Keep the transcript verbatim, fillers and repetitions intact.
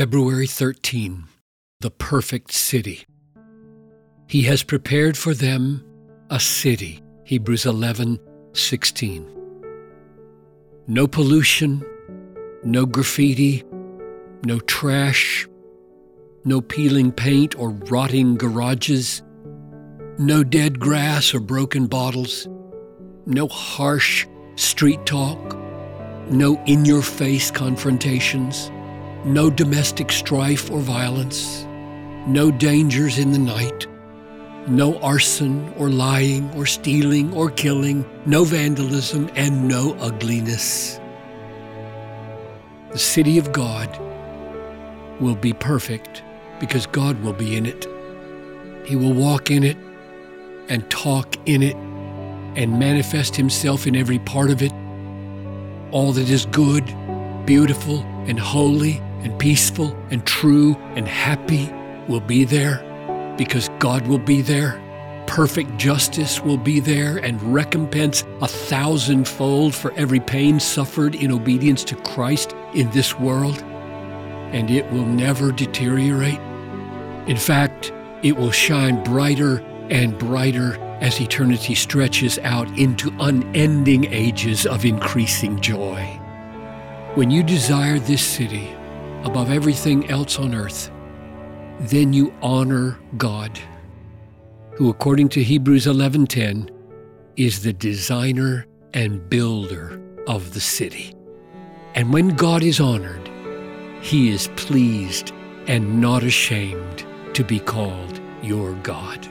February thirteenth, the perfect city. He has prepared for them a city, Hebrews eleven sixteen. No pollution, no graffiti, no trash, no peeling paint or rotting garages, no dead grass or broken bottles, no harsh street talk, no in-your-face confrontations, no domestic strife or violence, no dangers in the night, no arson or lying or stealing or killing, no vandalism and no ugliness. The city of God will be perfect because God will be in it. He will walk in it and talk in it and manifest himself in every part of it. All that is good, beautiful, and holy, and peaceful, and true, and happy will be there because God will be there. Perfect justice will be there and recompense a thousandfold for every pain suffered in obedience to Christ in this world, and it will never deteriorate. In fact, it will shine brighter and brighter as eternity stretches out into unending ages of increasing joy. When you desire this city above everything else on earth, then you honor God, who according to Hebrews eleven ten is the designer and builder of the city. And when God is honored, he is pleased and not ashamed to be called your God.